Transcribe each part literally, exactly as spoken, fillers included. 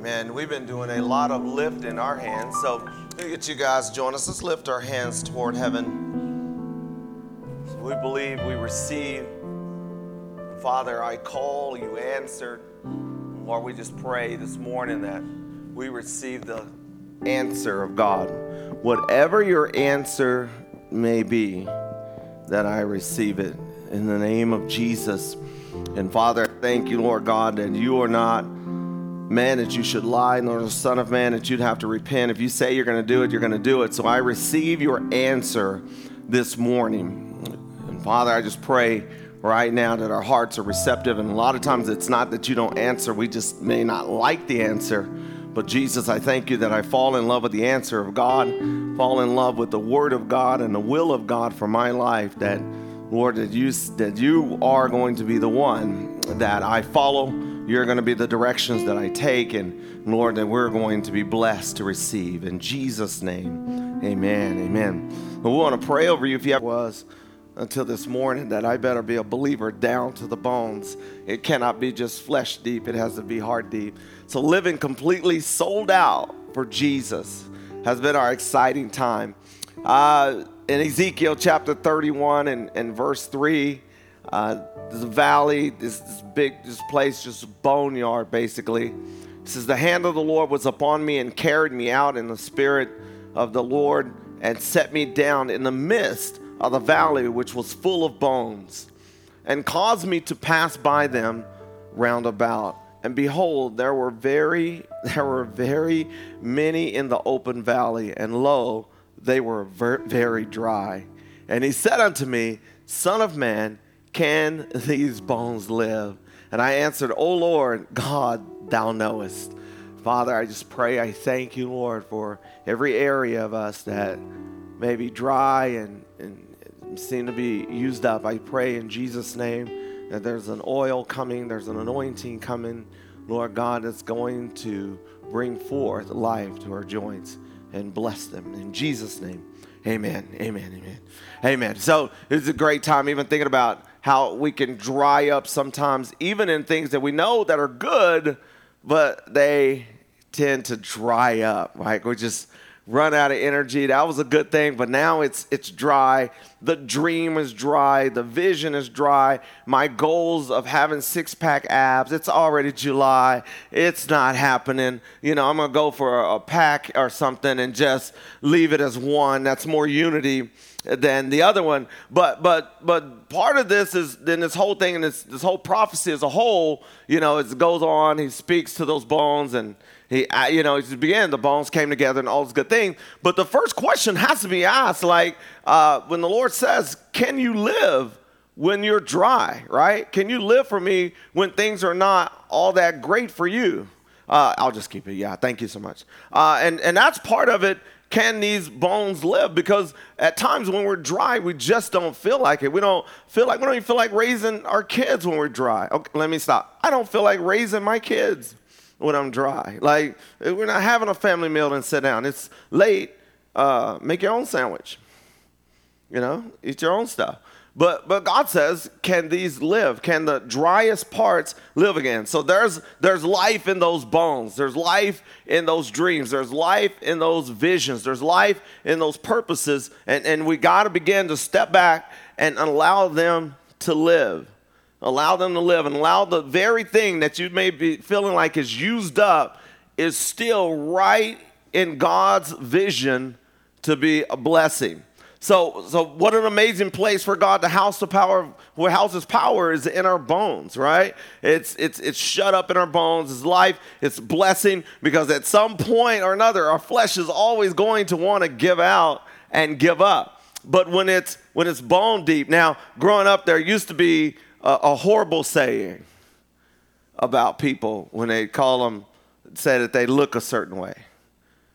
Amen. We've been doing a lot of lift in our hands. So let me get you guys join us. Let's lift our hands toward heaven. So we believe, we receive. Father, I call, you answered. Lord, we just pray this morning that we receive the answer of God. Whatever your answer may be, that I receive it in the name of Jesus. And Father, thank you, Lord God, that you are not man that you should lie, nor the Son of Man that you'd have to repent. If you say you're going to do it, you're going to do it. So I receive your answer this morning. And Father, I just pray right now that our hearts are receptive. And a lot of times it's not that you don't answer. We just may not like the answer. But Jesus, I thank you that I fall in love with the answer of God, fall in love with the word of God and the will of God for my life, that, Lord, that you, that you are going to be the one that I follow. You're going to be the directions that I take. And, Lord, that we're going to be blessed to receive. In Jesus' name, amen, amen. But we want to pray over you if you ever was until this morning that I better be a believer down to the bones. It cannot be just flesh deep. It has to be heart deep. So living completely sold out for Jesus has been our exciting time. Uh, in Ezekiel chapter thirty-one and, and verse three, uh, there's a valley, this, this big this place, just a boneyard basically. It says, the hand of the Lord was upon me and carried me out in the spirit of the Lord and set me down in the midst of the valley which was full of bones, and caused me to pass by them round about. And behold, there were very there were very many in the open valley, and lo, they were ver- very dry. And he said unto me, Son of man, can these bones live? And I answered, O Lord God, thou knowest. Father, I just pray, I thank you, Lord, for every area of us that may be dry and and seem to be used up. I pray in Jesus' name that there's an oil coming, there's an anointing coming, Lord God, that's going to bring forth life to our joints and bless them. In Jesus' name, amen, amen, amen, amen. So it's a great time even thinking about how we can dry up sometimes, even in things that we know that are good, but they tend to dry up, right? We just run out of energy. That was a good thing, but now it's it's dry. The dream is dry. The vision is dry. My goals of having six-pack abs, it's already July. It's not happening. You know, I'm going to go for a, a pack or something and just leave it as one. That's more unity than the other one. But but but part of this is then this whole thing and this, this whole prophecy as a whole, you know, it goes on. He speaks to those bones and He, you know, he began, the bones came together and all this good thing. But the first question has to be asked, like, uh, when the Lord says, can you live when you're dry, right? Can you live for me when things are not all that great for you? Uh, I'll just keep it. Yeah, thank you so much. Uh, and, and that's part of it. Can these bones live? Because at times when we're dry, we just don't feel like it. We don't feel like, we don't even feel like raising our kids when we're dry. Okay, let me stop. I don't feel like raising my kids when I'm dry. Like, we're not having a family meal and sit down. It's late. Uh, make your own sandwich. You know, eat your own stuff. But but God says, can these live? Can the driest parts live again? So there's there's life in those bones. There's life in those dreams. There's life in those visions. There's life in those purposes. And, and we got to begin to step back and allow them to live. Allow them to live and allow the very thing that you may be feeling like is used up is still right in God's vision to be a blessing. So, so what an amazing place for God to house the power, where house's power is in our bones, right? It's it's it's shut up in our bones. It's life. It's blessing, because at some point or another, our flesh is always going to want to give out and give up. But when it's when it's bone deep. Now, growing up, there used to be a horrible saying about people when they call them, say that they look a certain way.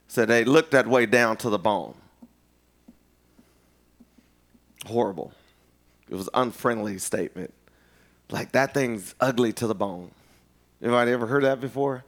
Said they look that way down to the bone. Horrible. It was an unfriendly statement. Like, that thing's ugly to the bone. Anybody ever heard that before?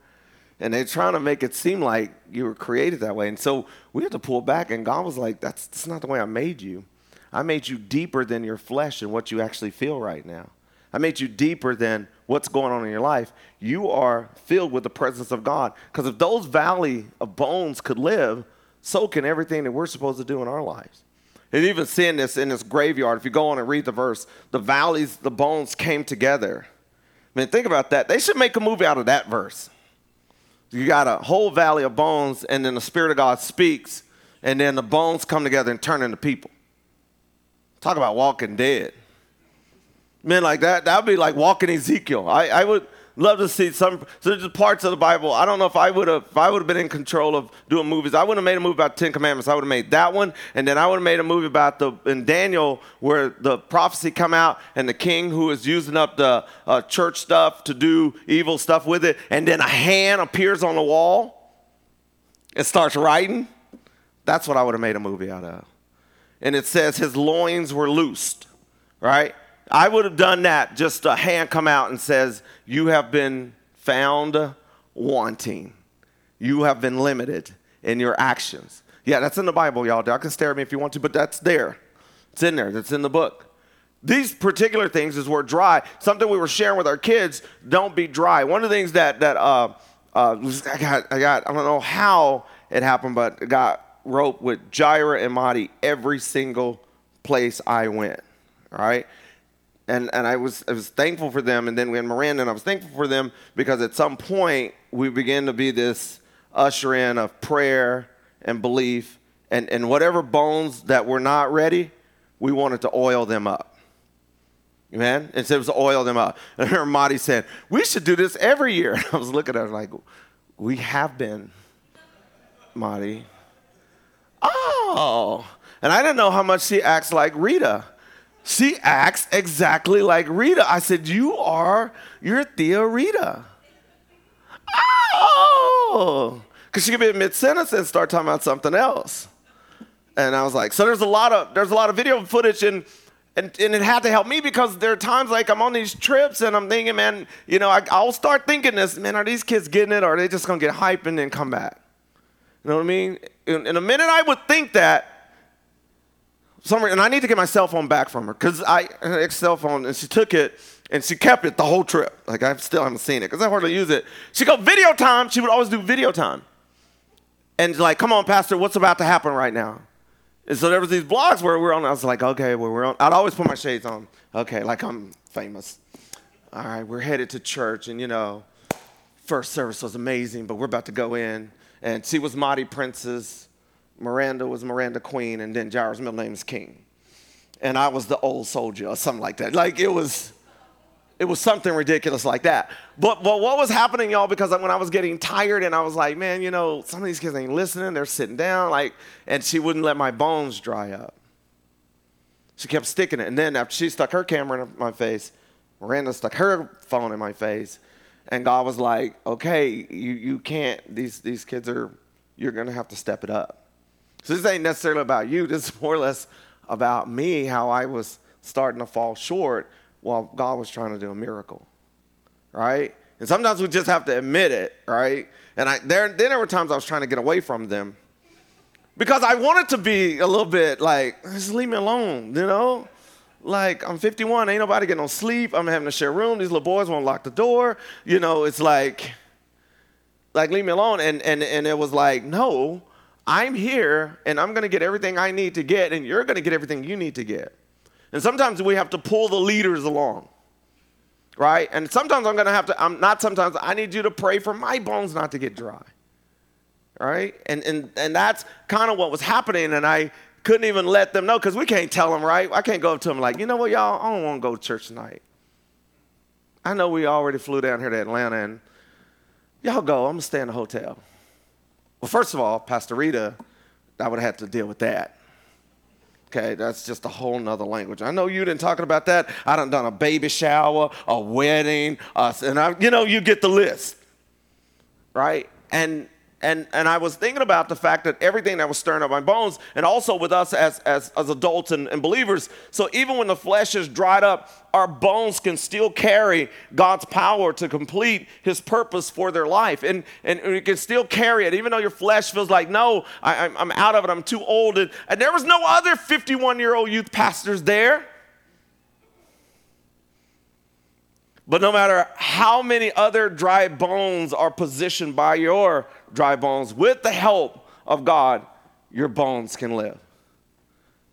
And they're trying to make it seem like you were created that way. And so we had to pull back, and God was like, that's, that's not the way I made you. I made you deeper than your flesh and what you actually feel right now. I made you deeper than what's going on in your life. You are filled with the presence of God. Because if those valley of bones could live, so can everything that we're supposed to do in our lives. And even seeing this in this graveyard, if you go on and read the verse, the valleys, the bones came together. I mean, think about that. They should make a movie out of that verse. You got a whole valley of bones, and then the Spirit of God speaks, and then the bones come together and turn into people. Talk about Walking Dead. Man, like that, that would be like Walking Ezekiel. I, I would love to see some. So there's parts of the Bible. I don't know if I would have, if I would have been in control of doing movies. I wouldn't have made a movie about Ten Commandments. I would have made that one, and then I would have made a movie about the in Daniel where the prophecy come out and the king who is using up the uh, church stuff to do evil stuff with it, and then a hand appears on the wall and starts writing. That's what I would have made a movie out of. And it says his loins were loosed, right? I would have done that, just a hand come out and says, you have been found wanting. You have been limited in your actions. Yeah, that's in the Bible, y'all. Y'all can stare at me if you want to, but that's there. It's in there. That's in the book. These particular things is where dry. Something we were sharing with our kids, don't be dry. One of the things that, that uh, uh, I, got, I got, I don't know how it happened, but it got rope with Jaira and Maddie every single place I went, all right? And and I was I was thankful for them, and then we had Miranda, and I was thankful for them because at some point we began to be this usher in of prayer and belief, and, and whatever bones that were not ready, we wanted to oil them up. Amen? And so it was to oil them up. And her Marty said, we should do this every year. I was looking at her like, we have been, Marty. Oh. And I didn't know how much she acts like Rita. She acts exactly like Rita. I said, you are, you're Thea Rita. Oh. Because she could be in mid-sentence and start talking about something else. And I was like, so there's a lot of, there's a lot of video footage, and, and, and it had to help me because there are times like I'm on these trips and I'm thinking, man, you know, I, I'll start thinking this, man, are these kids getting it or are they just going to get hyped and then come back? You know what I mean? And, and the minute I would think that, somewhere, and I need to get my cell phone back from her because I her ex cell phone, and she took it and she kept it the whole trip. Like I still haven't seen it because I hardly use it. She go video time. She would always do video time, and like, come on, Pastor, what's about to happen right now? And so there was these blogs where we're on. I was like, okay, well, we're on. I'd always put my shades on. Okay, like I'm famous. All right, we're headed to church, and you know, first service was amazing, but we're about to go in, and she was Maddie Princess. Miranda was Miranda Queen, and then Jair's middle name is King. And I was the old soldier or something like that. Like it was it was something ridiculous like that. But but what was happening, y'all, because when I was getting tired and I was like, man, you know, some of these kids ain't listening, they're sitting down, like, and she wouldn't let my bones dry up. She kept sticking it. And then after she stuck her camera in my face, Miranda stuck her phone in my face, and God was like, okay, you you can't, these these kids are, you're gonna have to step it up. So this ain't necessarily about you. This is more or less about me, how I was starting to fall short while God was trying to do a miracle, right? And sometimes we just have to admit it, right? And I, there, then there were times I was trying to get away from them because I wanted to be a little bit like, just leave me alone, you know? Like, I'm fifty-one, ain't nobody getting no sleep. I'm having to share a room. These little boys won't lock the door. You know, it's like, like leave me alone. And, and, and it was like, no. I'm here, and I'm going to get everything I need to get, and you're going to get everything you need to get. And sometimes we have to pull the leaders along, right? And sometimes I'm going to have to, I'm not sometimes, I need you to pray for my bones not to get dry, right? And and and that's kind of what was happening, and I couldn't even let them know because we can't tell them, right? I can't go up to them like, you know what, y'all, I don't want to go to church tonight. I know we already flew down here to Atlanta, and y'all go, I'm going to stay in the hotel. Well, first of all, Pastorita, I would have to deal with that. Okay, that's just a whole nother language. I know you didn't talking about that. I done done a baby shower, a wedding, uh, and I, you know, you get the list, right? And and and I was thinking about the fact that everything that was stirring up my bones, and also with us as as, as adults and, and believers. So even when the flesh is dried up, our bones can still carry God's power to complete his purpose for their life. And and you can still carry it, even though your flesh feels like, no, I, I'm, I'm out of it, I'm too old. And, and there was no other fifty-one-year-old youth pastors there. But no matter how many other dry bones are positioned by your dry bones, with the help of God, your bones can live.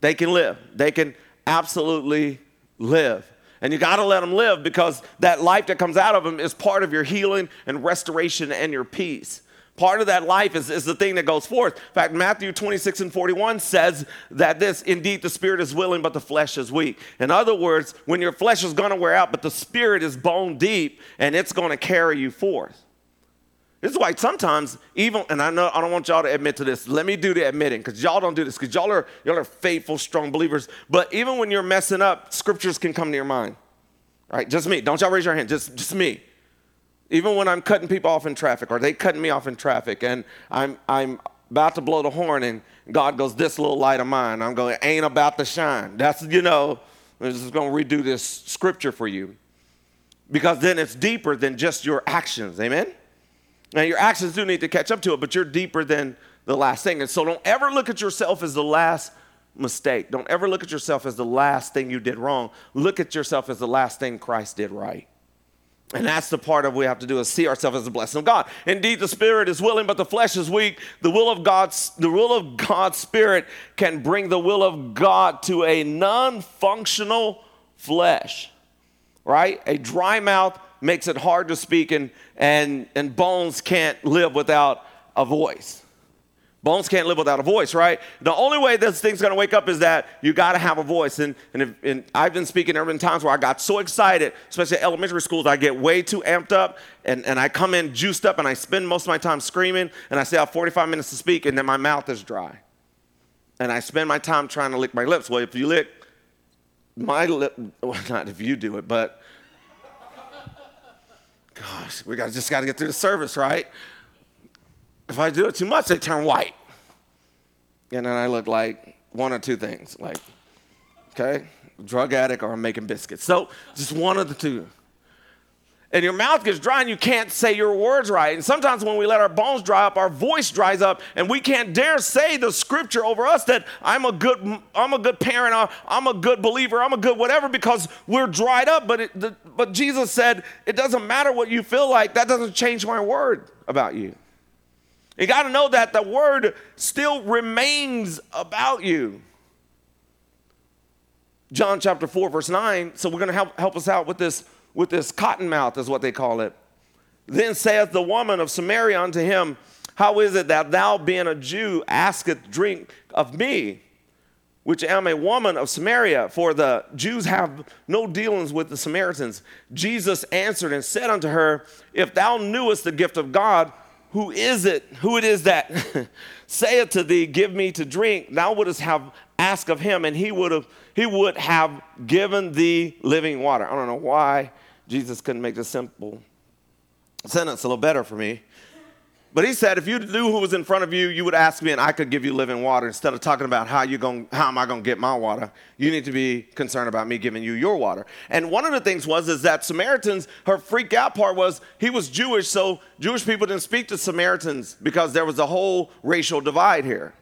They can live. They can absolutely live. And you got to let them live, because that life that comes out of them is part of your healing and restoration and your peace. Part of that life is, is the thing that goes forth. In fact, Matthew twenty-six and forty-one says that this, indeed, the spirit is willing, but the flesh is weak. In other words, when your flesh is going to wear out, but the spirit is bone deep, and it's going to carry you forth. This is why sometimes even, and I know I don't want y'all to admit to this. Let me do the admitting, because y'all don't do this, because y'all are, y'all are faithful, strong believers. But even when you're messing up, scriptures can come to your mind. All right, just me. Don't y'all raise your hand. Just, just me. Even when I'm cutting people off in traffic, or they cutting me off in traffic, and I'm I'm about to blow the horn, and God goes, this little light of mine, I'm going, ain't about to shine. That's, you know, I'm just going to redo this scripture for you. Because then it's deeper than just your actions, amen? Now, your actions do need to catch up to it, but you're deeper than the last thing. And so don't ever look at yourself as the last mistake. Don't ever look at yourself as the last thing you did wrong. Look at yourself as the last thing Christ did right. And that's the part of what we have to do, is see ourselves as a blessing of God. Indeed, the spirit is willing, but the flesh is weak. The will of God's, the will of God's spirit can bring the will of God to a non-functional flesh, right? A dry mouth makes it hard to speak, and, and, and bones can't live without a voice. Bones can't live without a voice, right? The only way this thing's going to wake up is that you got to have a voice. And, and, if, and I've been speaking, there have been times where I got so excited, especially at elementary schools, I get way too amped up, and, and I come in juiced up, and I spend most of my time screaming, and I say I have forty-five minutes to speak, and then my mouth is dry. And I spend my time trying to lick my lips. Well, if you lick my lip, well, not if you do it, but gosh, we got just got to get through the service, right? If I do it too much, they turn white. And then I look like one or two things, like, okay, drug addict, or I'm making biscuits. So just one of the two. And your mouth gets dry, and you can't say your words right. And sometimes when we let our bones dry up, our voice dries up, and we can't dare say the scripture over us that I'm a good, I'm a good parent, or I'm a good believer, I'm a good whatever, because we're dried up. But it, the, but Jesus said, it doesn't matter what you feel like. That doesn't change my word about you. You got to know that the word still remains about you. John chapter four, verse nine. So we're going to help, help us out with this, with this cotton mouth is what they call it. Then saith the woman of Samaria unto him, how is it that thou, being a Jew, askest drink of me, which am a woman of Samaria? For the Jews have no dealings with the Samaritans. Jesus answered and said unto her, if thou knewest the gift of God, who is it, who it is that saith to thee, give me to drink, thou wouldest have asked of him, and he would have he would have given thee living water. I don't know why Jesus couldn't make this simple sentence a little better for me. But he said, if you knew who was in front of you, you would ask me, and I could give you living water. Instead of talking about how you going, how am I going to get my water, you need to be concerned about me giving you your water. And one of the things was is that Samaritans, her freak out part was he was Jewish, so Jewish people didn't speak to Samaritans because there was a whole racial divide here.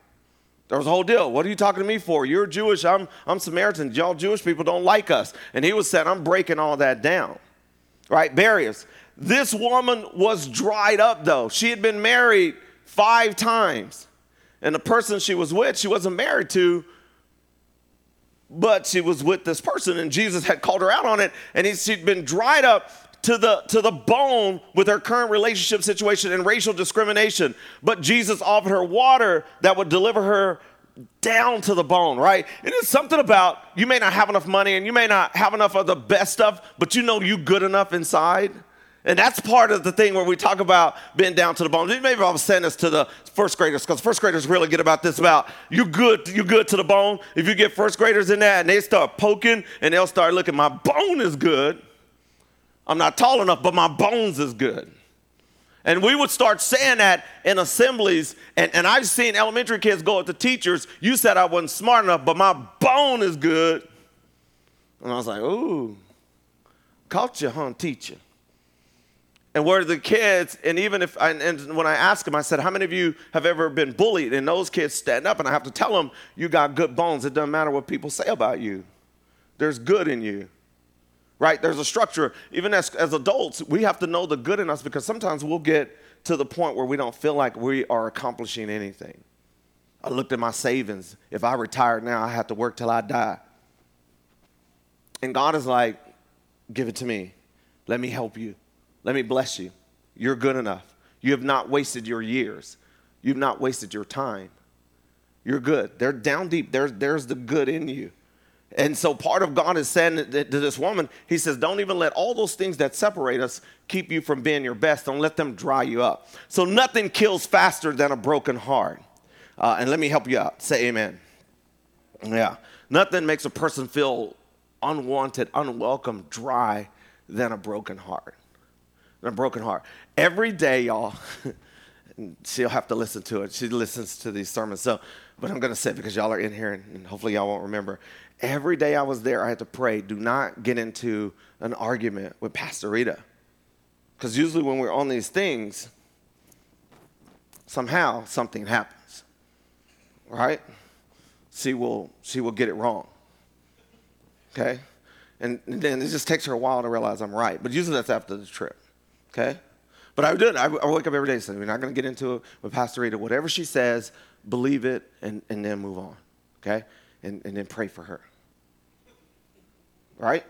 There was a whole deal. What are you talking to me for? You're Jewish. I'm, I'm Samaritan. Y'all Jewish people don't like us. And he was saying, I'm breaking all that down, right? Barriers. This woman was dried up, though. She had been married five times. And the person she was with, she wasn't married to, but she was with this person. And Jesus had called her out on it. And he, she'd been dried up to the, to the bone with her current relationship situation and racial discrimination. But Jesus offered her water that would deliver her down to the bone, right? And it's something about you may not have enough money, and you may not have enough of the best stuff, but you know you good enough inside. And that's part of the thing where we talk about being down to the bone. Maybe I'll send this to the first graders, because first graders really get about this about you good, you good to the bone. If you get first graders in that and they start poking and they'll start looking, my bone is good. I'm not tall enough, but my bones is good. And we would start saying that in assemblies. And, and I've seen elementary kids go at the teachers, you said I wasn't smart enough, but my bone is good. And I was like, ooh, caught you, huh, teacher? And where the kids, and even if, I, and when I asked them, I said, how many of you have ever been bullied? And those kids stand up, and I have to tell them, you got good bones. It doesn't matter what people say about you. There's good in you, right? There's a structure. Even as, as adults, we have to know the good in us, because sometimes we'll get to the point where we don't feel like we are accomplishing anything. I looked at my savings. If I retire now, I have to work till I die. And God is like, give it to me. Let me help you. Let me bless you. You're good enough. You have not wasted your years. You've not wasted your time. You're good. They're down deep. There's, there's the good in you. And so part of God is saying to this woman, he says, don't even let all those things that separate us keep you from being your best. Don't let them dry you up. So nothing kills faster than a broken heart. Uh, and let me help you out. Say amen. Yeah. Nothing makes a person feel unwanted, unwelcome, dry than a broken heart. Than a broken heart. Every day, y'all, she'll have to listen to it. She listens to these sermons. So, but I'm going to say it because y'all are in here, and, and hopefully y'all won't remember. Every day I was there, I had to pray, do not get into an argument with Pastorita. Because usually when we're on these things, somehow something happens, right? She will, she will get it wrong, okay? And, and then it just takes her a while to realize I'm right. But usually that's after the trip, okay? But I do it. I, I wake up every day and say, we're not going to get into it with Pastorita. Whatever she says, believe it, and, and then move on, okay? And, and then pray for her, right?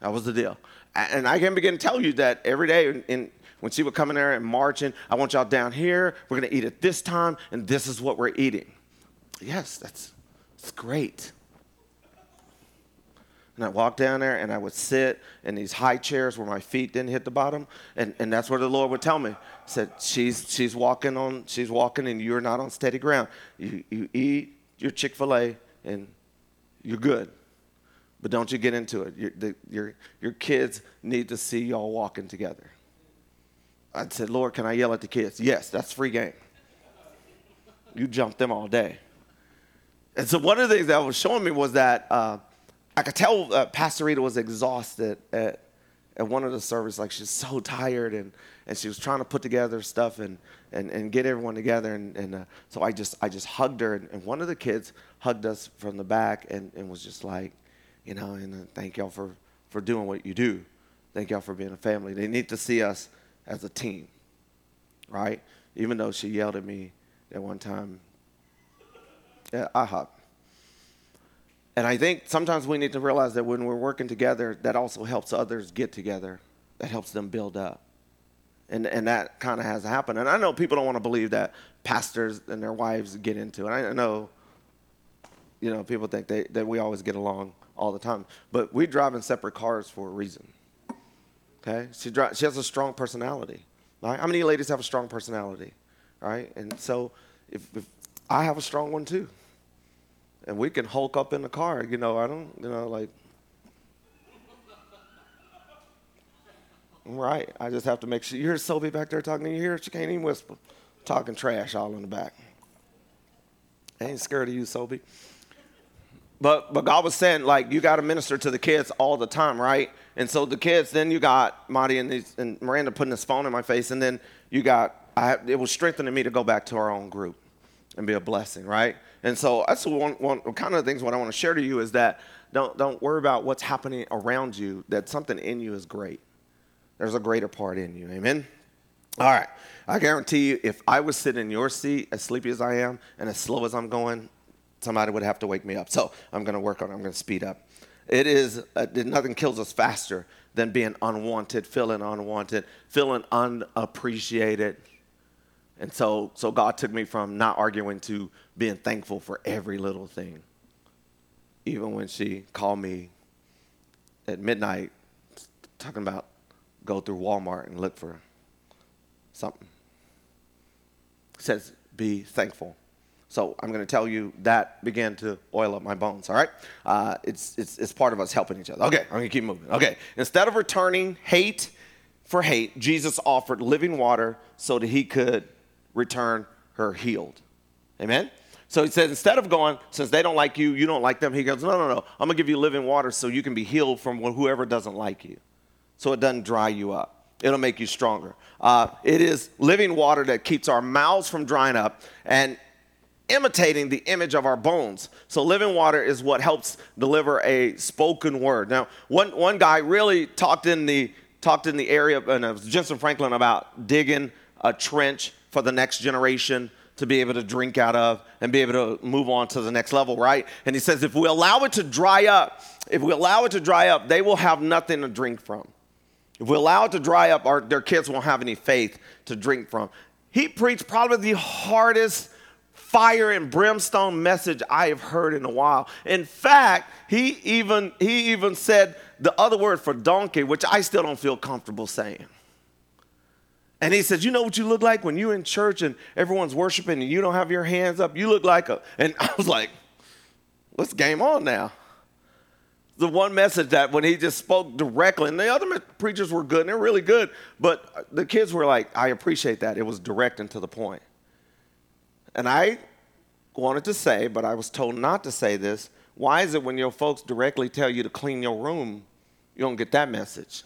That was the deal. And I can begin to tell you that every day in, in, when she would come in there and march in, I want y'all down here. We're going to eat at this time, and this is what we're eating. Yes, that's, that's great. And I walked down there, and I would sit in these high chairs where my feet didn't hit the bottom, and, and that's where the Lord would tell me. He said, she's, she's, walking on, she's walking, and you're not on steady ground. You, you eat your Chick-fil-A, and you're good, but don't you get into it. Your, the, your, your kids need to see y'all walking together. I said, Lord, can I yell at the kids? Yes, that's free game. You jump them all day. And so one of the things that was showing me was that uh, I could tell uh, Pastorita was exhausted at, at one of the services. Like, she's so tired, and, and she was trying to put together stuff and, and, and get everyone together. And, and uh, so I just I just hugged her, and, and one of the kids hugged us from the back and, and was just like, you know, and uh, thank y'all for, for doing what you do. Thank y'all for being a family. They need to see us as a team, right? Even though she yelled at me at one time, yeah, I hugged. And I think sometimes we need to realize that when we're working together, that also helps others get together. That helps them build up. And and that kind of has happened. And I know people don't want to believe that pastors and their wives get into it. I know, you know, people think they, that we always get along all the time. But we drive in separate cars for a reason, okay? She drives, she has a strong personality, right? How many ladies have a strong personality, right? And so if, if I have a strong one too. And we can hulk up in the car, you know, I don't, you know, like, right, I just have to make sure. You hear Sophie back there talking to you here? She can't even whisper, talking trash all in the back. I ain't scared of you, Sophie. But but God was saying, like, you got to minister to the kids all the time, right? And so the kids, then you got Marty and, these, and Miranda putting his phone in my face, and then you got, I, it was strengthening me to go back to our own group and be a blessing, right? And so that's one, one kind of the things what I want to share to you is that don't don't worry about what's happening around you, that something in you is great. There's a greater part in you, amen? All right, I guarantee you, if I was sitting in your seat, as sleepy as I am and as slow as I'm going, somebody would have to wake me up. So I'm going to work on it. I'm going to speed up. It is, uh, nothing kills us faster than being unwanted, feeling unwanted, feeling unappreciated. And so, so God took me from not arguing to being thankful for every little thing. Even when she called me at midnight, talking about go through Walmart and look for something. It says, be thankful. So I'm going to tell you that began to oil up my bones, all right? Uh, it's, it's, it's part of us helping each other. Okay, I'm going to keep moving. Okay, instead of returning hate for hate, Jesus offered living water so that he could return her healed. Amen? So he says, instead of going, since they don't like you, you don't like them, he goes, no, no, no, I'm going to give you living water so you can be healed from whoever doesn't like you. So it doesn't dry you up. It'll make you stronger. Uh, it is living water that keeps our mouths from drying up and imitating the image of our bones. So living water is what helps deliver a spoken word. Now, one one guy really talked in the talked in the area, and it was Jensen Franklin, about digging a trench for the next generation to be able to drink out of and be able to move on to the next level, right? And he says, if we allow it to dry up, if we allow it to dry up, they will have nothing to drink from. If we allow it to dry up, our, their kids won't have any faith to drink from. He preached probably the hardest fire and brimstone message I have heard in a while. In fact, he even he even said the other word for donkey, which I still don't feel comfortable saying. And he says, you know what you look like when you're in church and everyone's worshiping and you don't have your hands up? You look like a, and I was like, what's game on now? The one message that when he just spoke directly, and the other preachers were good and they're really good, but the kids were like, I appreciate that. It was direct and to the point. And I wanted to say, but I was told not to say this, why is it when your folks directly tell you to clean your room, you don't get that message?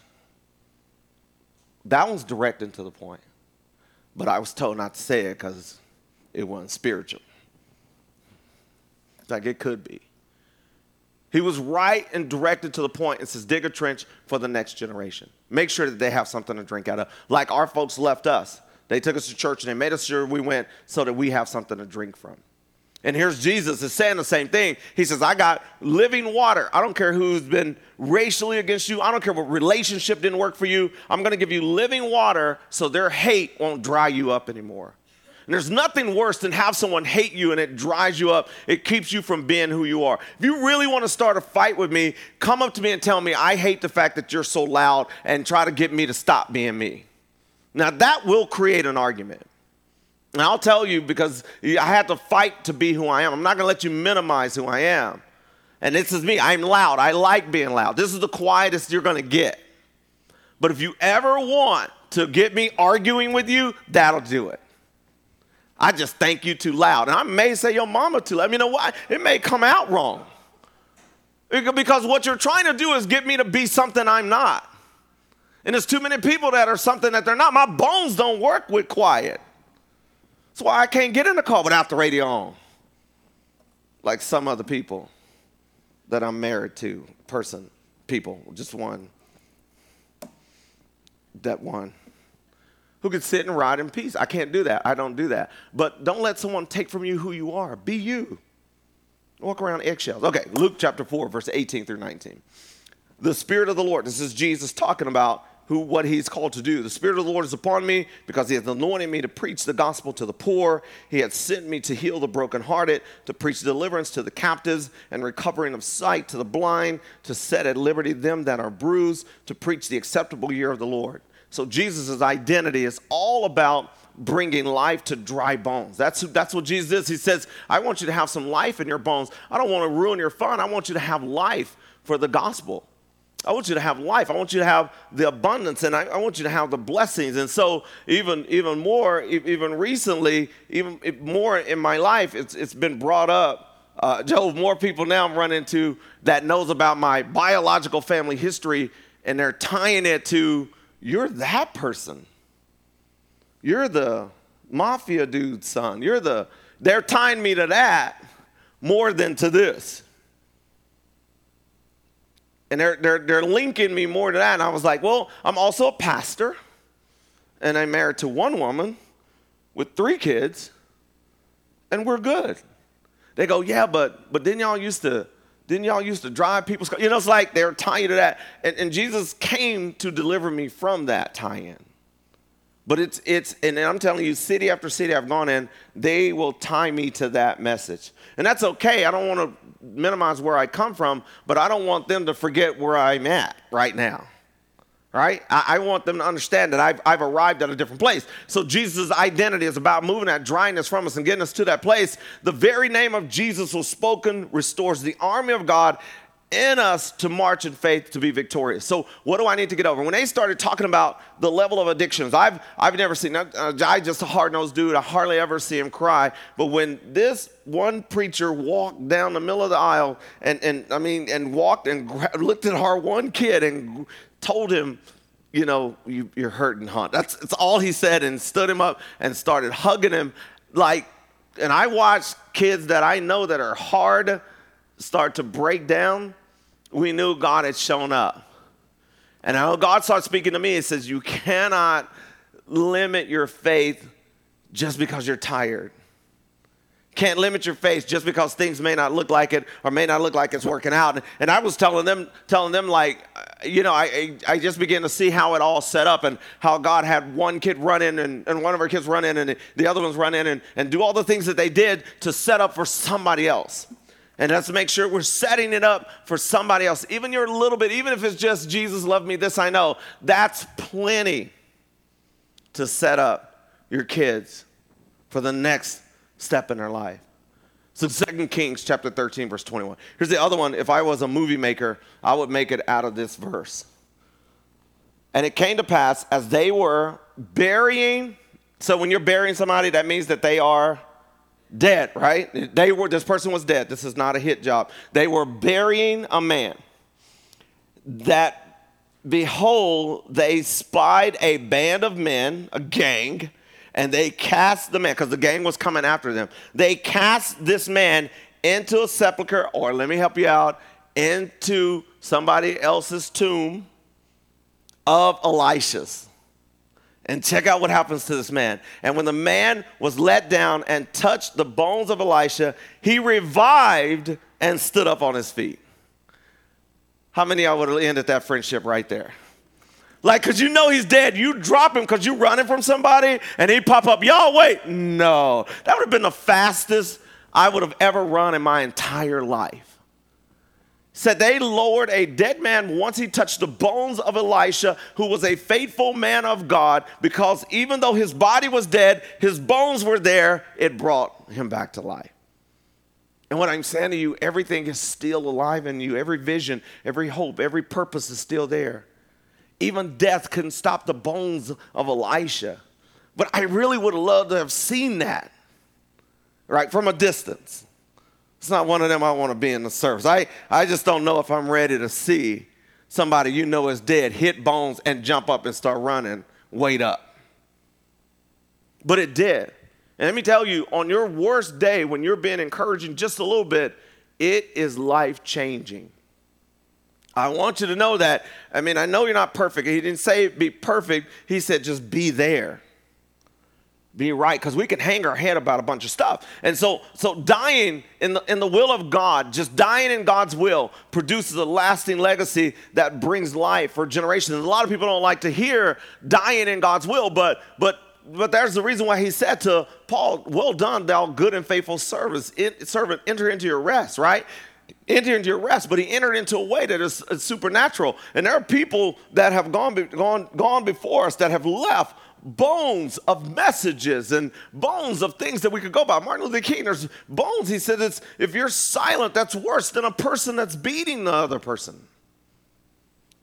That one's direct and to the point. But I was told not to say it because it wasn't spiritual. Like it could be. He was right and directed to the point and says, dig a trench for the next generation. Make sure that they have something to drink out of. Like our folks left us. They took us to church and they made us sure we went so that we have something to drink from. And here's Jesus is saying the same thing. He says, I got living water. I don't care who's been racially against you. I don't care what relationship didn't work for you. I'm going to give you living water so their hate won't dry you up anymore. And there's nothing worse than have someone hate you and it dries you up. It keeps you from being who you are. If you really want to start a fight with me, come up to me and tell me, I hate the fact that you're so loud, and try to get me to stop being me. Now, that will create an argument. And I'll tell you, because I had to fight to be who I am. I'm not going to let you minimize who I am. And this is me. I'm loud. I like being loud. This is the quietest you're going to get. But if you ever want to get me arguing with you, that'll do it. I just thank you too loud. And I may say your mama too loud. You know why? It may come out wrong. Because what you're trying to do is get me to be something I'm not. And there's too many people that are something that they're not. My bones don't work with quiet. That's why I can't get in the car without the radio on, like some other people that I'm married to, person, people, just one, that one, who could sit and ride in peace. I can't do that. I don't do that. But don't let someone take from you who you are. Be you. Walk around eggshells. Okay, Luke chapter four, verse eighteen through nineteen. The Spirit of the Lord, this is Jesus talking about Who, what he's called to do. The Spirit of the Lord is upon me because he hath anointed me to preach the gospel to the poor. He hath sent me to heal the brokenhearted, to preach deliverance to the captives and recovering of sight to the blind, to set at liberty them that are bruised, to preach the acceptable year of the Lord. So Jesus' identity is all about bringing life to dry bones. That's, that's what Jesus is. He says, I want you to have some life in your bones. I don't want to ruin your fun. I want you to have life for the gospel. I want you to have life. I want you to have the abundance, and I, I want you to have the blessings. And so even even more, even recently, even more in my life, it's it's been brought up. Uh, Joe, more people now I'm running into that knows about my biological family history, and they're tying it to, you're that person. You're the mafia dude's son. You're the, they're tying me to that more than to this. And they're, they're, they're linking me more to that. And I was like, well, I'm also a pastor. And I'm married to one woman with three kids. And we're good. They go, yeah, but but didn't y'all used to, didn't y'all used to drive people's cars? You know, it's like they're tying you to that. And, and Jesus came to deliver me from that tie-in. But it's, it's, and I'm telling you, city after city I've gone in, they will tie me to that message. And that's okay. I don't want to minimize where I come from, but I don't want them to forget where I'm at right now, right? I, I want them to understand that I've, I've arrived at a different place. So Jesus' identity is about moving that dryness from us and getting us to that place. The very name of Jesus was spoken, restores the army of God in us to march in faith to be victorious. So what do I need to get over? When they started talking about the level of addictions, I've I've never seen, uh, I just a hard-nosed dude, I hardly ever see him cry, but when this one preacher walked down the middle of the aisle and, and I mean, and walked and grabbed, looked at our one kid and told him, you know, you, you're hurting, huh? That's, that's all he said, and stood him up and started hugging him like And I watched kids that I know that are hard start to break down. We knew God had shown up. And I know God started speaking to me. He says, you cannot limit your faith just because you're tired. Can't limit your faith just because things may not look like it or may not look like it's working out. And I was telling them, telling them like, you know, I I just began to see how it all set up and how God had one kid run in and, and one of our kids run in and the other ones run in and, and do all the things that they did to set up for somebody else. And let's make sure we're setting it up for somebody else. Even your little bit, even if it's just Jesus loved me, this I know, that's plenty to set up your kids for the next step in their life. So Second Kings chapter thirteen, verse twenty-one. Here's the other one. If I was a movie maker, I would make it out of this verse. And it came to pass as they were burying. So when you're burying somebody, that means that they are dead, right? They were. This person was dead. This is not a hit job. They were burying a man. That behold, they spied a band of men, a gang, and they cast the man, because the gang was coming after them. They cast this man into a sepulcher, or let me help you out, into somebody else's tomb of Elisha's. And check out what happens to this man. And when the man was let down and touched the bones of Elisha, he revived and stood up on his feet. How many of y'all would end at that friendship right there? Like, because you know he's dead. You drop him because you're running from somebody, and he pop up. Y'all wait. No. That would have been the fastest I would have ever run in my entire life. Said they lowered a dead man once he touched the bones of Elisha, who was a faithful man of God, because even though his body was dead, his bones were there. It brought him back to life. And what I'm saying to you, everything is still alive in you. Every vision, every hope, every purpose is still there. Even death couldn't stop the bones of Elisha. But I really would have loved to have seen that, right, from a distance. It's not one of them I want to be in the service. I, I just don't know if I'm ready to see somebody you know is dead hit bones and jump up and start running, wait up. But it did. And let me tell you, on your worst day when you're being encouraging just a little bit, it is life-changing. I want you to know that. I mean, I know you're not perfect. He didn't say be perfect. He said just be there. Be right, because we can hang our head about a bunch of stuff. And so so dying in the, in the will of God, just dying in God's will, produces a lasting legacy that brings life for generations. And a lot of people don't like to hear dying in God's will, but but but there's the reason why he said to Paul, well done, thou good and faithful servant. Servant, enter into your rest, right? Enter into your rest, but he entered into a way that is supernatural. And there are people that have gone, gone, gone before us that have left bones of messages and bones of things that we could go by. Martin Luther King, there's bones. He said, it's, if you're silent, that's worse than a person that's beating the other person.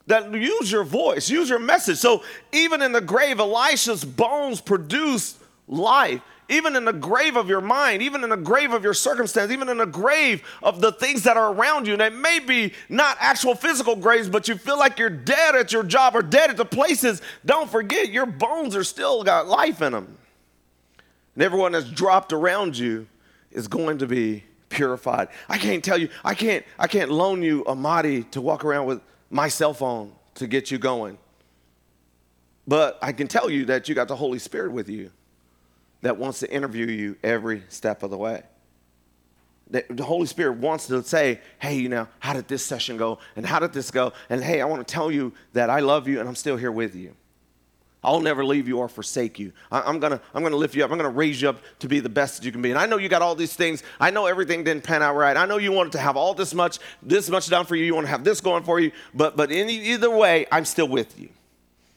That use your voice, use your message. So even in the grave, Elisha's bones produced life. Even in the grave of your mind, even in the grave of your circumstance, even in the grave of the things that are around you, and they may be not actual physical graves, but you feel like you're dead at your job or dead at the places. Don't forget, your bones are still got life in them. And everyone that's dropped around you is going to be purified. I can't tell you, I can't, I can't loan you a Maddie to walk around with my cell phone to get you going. But I can tell you that you got the Holy Spirit with you that wants to interview you every step of the way. The Holy Spirit wants to say, hey, you know, how did this session go? And how did this go? And hey, I want to tell you that I love you and I'm still here with you. I'll never leave you or forsake you. I'm going to I'm going to lift you up. I'm going to raise you up to be the best that you can be. And I know you got all these things. I know everything didn't pan out right. I know you wanted to have all this much, this much done for you. You want to have this going for you. But but any, either way, I'm still with you.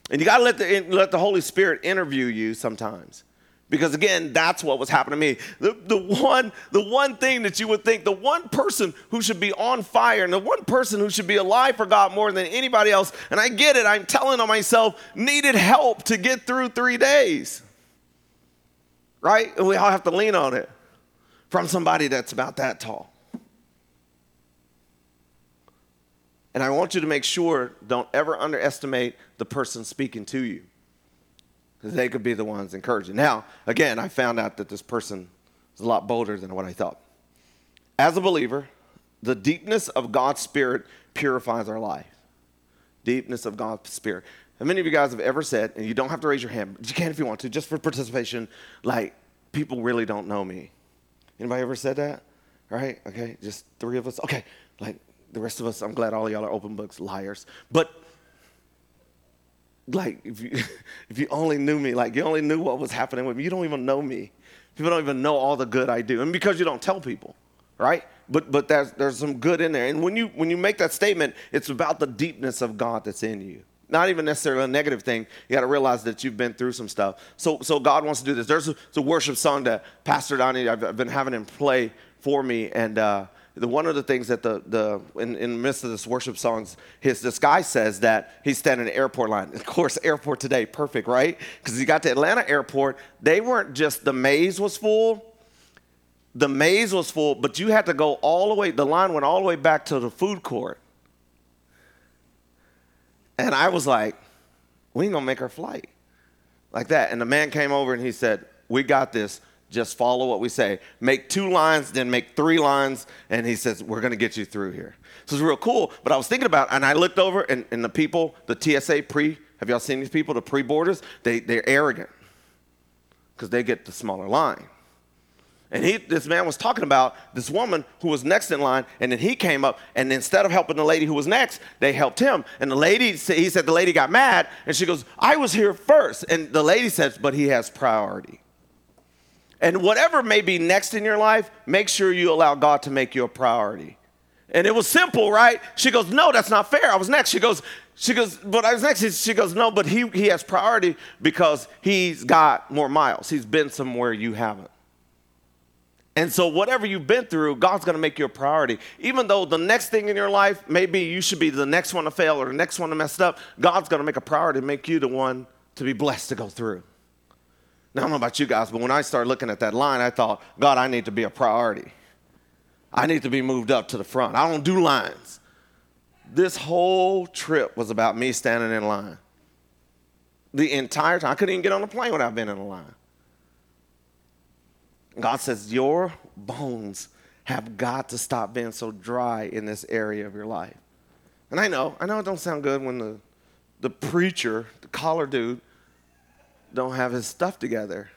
And you got to let the, let the Holy Spirit interview you sometimes. Because, again, that's what was happening to me. The, the, one, the one thing that you would think, the one person who should be on fire and the one person who should be alive for God more than anybody else, and I get it, I'm telling on myself, needed help to get through three days. Right? And we all have to lean on it from somebody that's about that tall. And I want you to make sure, don't ever underestimate the person speaking to you. Because they could be the ones encouraging. Now, again, I found out that this person It's a lot bolder than what I thought. As a believer, the deepness of God's Spirit purifies our life. Deepness of God's Spirit. And many of you guys have ever said, and you don't have to raise your hand, but you can if you want to, just for participation, like, people really don't know me. Anybody ever said that? Right? Okay, just three of us. Okay, like, the rest of us, I'm glad all y'all are open books, liars. But, like, if you, if you only knew me, like, you only knew what was happening with me, you don't even know me. People don't even know all the good I do. And because you don't tell people, right? But but there's, there's some good in there. And when you when you make that statement, it's about the deepness of God that's in you. Not even necessarily a negative thing. You got to realize that you've been through some stuff. So so God wants to do this. There's a, a worship song that Pastor Donnie, I've, I've been having him play for me. And uh, the, one of the things that the, the in, in the midst of this worship songs, his, this guy says that he's standing at the airport line. Of course, airport today, perfect, right? Because he got to Atlanta airport. They weren't just, the maze was full. The maze was full, but you had to go all the way, the line went all the way back to the food court. And I was like, we ain't gonna make our flight like that. And the man came over and he said, we got this, just follow what we say. Make two lines, then make three lines. And he says, we're gonna get you through here. So it's real cool, but I was thinking about, and I looked over and, and the people, the T S A pre, have y'all seen these people, the pre-boarders? They, they're arrogant because they get the smaller line. And he, this man was talking about this woman who was next in line, and then he came up, and instead of helping the lady who was next, they helped him. And the lady, he said the lady got mad, and she goes, I was here first. And the lady says, but he has priority. And whatever may be next in your life, make sure you allow God to make you a priority. And it was simple, right? She goes, no, that's not fair. I was next. She goes, she goes, but I was next. She goes, no, but he, he has priority because he's got more miles. He's been somewhere you haven't. And so whatever you've been through, God's going to make you a priority. Even though the next thing in your life, maybe you should be the next one to fail or the next one to mess up, God's going to make a priority and make you the one to be blessed to go through. Now, I don't know about you guys, but when I started looking at that line, I thought, God, I need to be a priority. I need to be moved up to the front. I don't do lines. This whole trip was about me standing in line. The entire time. I couldn't even get on the plane without being in a line. God says, your bones have got to stop being so dry in this area of your life. And I know, I know it don't sound good when the, the preacher, the collar dude, don't have his stuff together.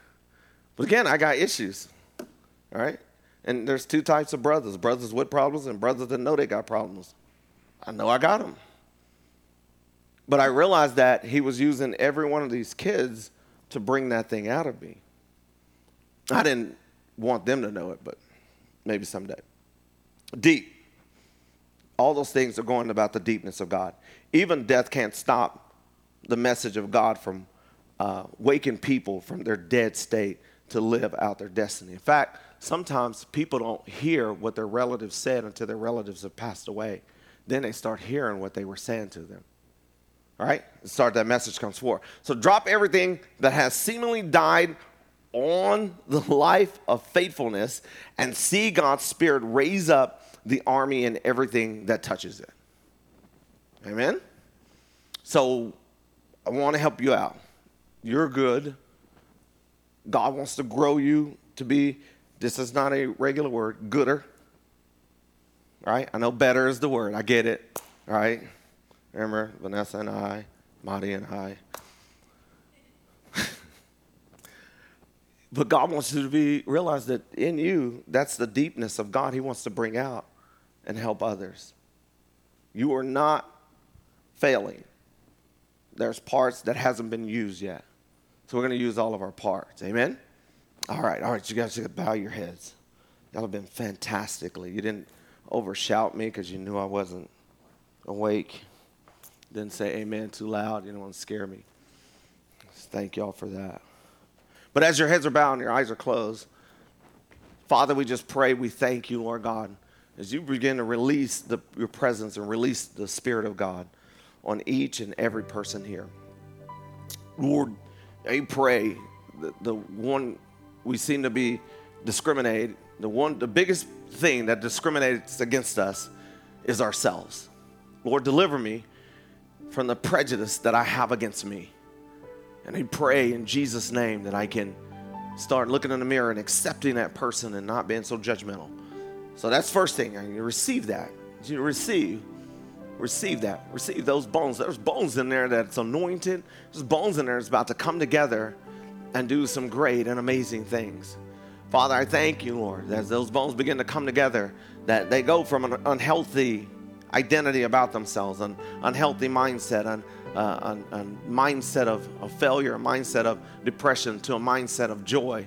But again, I got issues, all right? And there's two types of brothers, brothers with problems and brothers that know they got problems. I know I got them. But I realized that he was using every one of these kids to bring that thing out of me. I didn't want them to know it, but maybe someday. Deep. All those things are going about the deepness of God. Even death can't stop the message of God from uh, waking people from their dead state to live out their destiny. In fact, sometimes people don't hear what their relatives said until their relatives have passed away. Then they start hearing what they were saying to them. All right? Start that message comes forth. So drop everything that has seemingly died on the life of faithfulness and see God's Spirit raise up the army and everything that touches it. Amen? So I want to help you out. You're good. God wants to grow you to be, this is not a regular word, gooder. All right? I know better is the word. I get it. All right? Remember, Vanessa and I, Marty and I. But God wants you to be, realize that in you, that's the deepness of God he wants to bring out and help others. You are not failing. There's parts that hasn't been used yet. So we're going to use all of our parts. Amen? All right. All right. You guys should bow your heads. Y'all have been fantastically. You didn't overshout me because you knew I wasn't awake. Didn't say amen too loud. You didn't want to scare me. Just thank y'all for that. But as your heads are bowed and your eyes are closed, Father, we just pray, we thank you, Lord God, as you begin to release the, your presence and release the Spirit of God on each and every person here. Lord, I pray that the one we seem to be discriminated, the one, the biggest thing that discriminates against us is ourselves. Lord, deliver me from the prejudice that I have against me. And I pray in Jesus' name that I can start looking in the mirror and accepting that person and not being so judgmental. So that's first thing. You receive that. You receive. Receive that. Receive those bones. There's bones in there that's anointed. There's bones in there that's about to come together and do some great and amazing things. Father, I thank you, Lord, as those bones begin to come together, that they go from an unhealthy identity about themselves, an unhealthy mindset, an, uh, an, an mindset of, of failure, a mindset of depression, to a mindset of joy,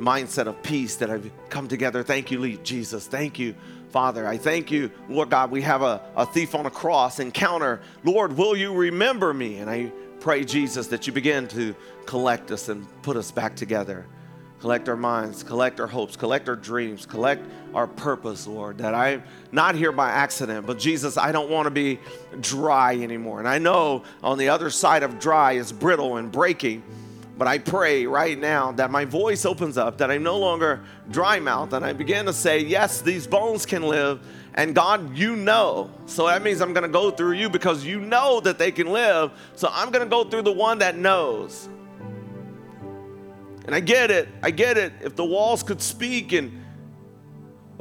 mindset of peace that have come together. Thank you, Jesus. Thank you, Father. I thank you, Lord God, we have a, a thief on a cross encounter. Lord, will you remember me? And I pray, Jesus, that you begin to collect us and put us back together. Collect our minds, collect our hopes, collect our dreams, collect our purpose, Lord, that I'm not here by accident, but Jesus, I don't want to be dry anymore. And I know on the other side of dry is brittle and breaking, but I pray right now that my voice opens up, that I'm no longer dry mouthed, and I begin to say, yes, these bones can live, and God, you know. So that means I'm going to go through you because you know that they can live, so I'm going to go through the one that knows. And I get it, I get it. If the walls could speak, and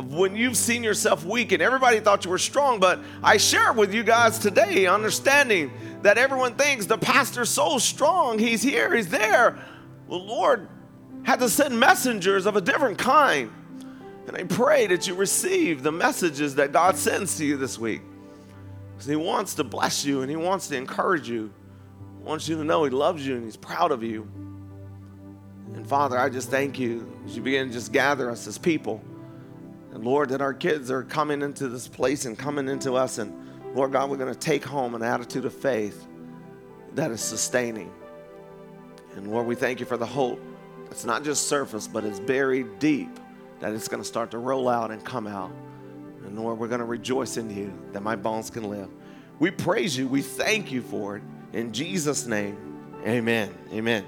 when you've seen yourself weak and everybody thought you were strong, but I share with you guys today, understanding that everyone thinks the pastor's so strong, he's here, he's there. The Lord had to send messengers of a different kind. And I pray that you receive the messages that God sends to you this week. Because he wants to bless you and he wants to encourage you. He wants you to know he loves you and he's proud of you. And Father, I just thank you as you begin to just gather us as people. And Lord, that our kids are coming into this place and coming into us. And Lord God, we're going to take home an attitude of faith that is sustaining. And Lord, we thank you for the hope that's not just surface, but it's buried deep, that it's going to start to roll out and come out. And Lord, we're going to rejoice in you that my bones can live. We praise you. We thank you for it. In Jesus' name, amen. Amen.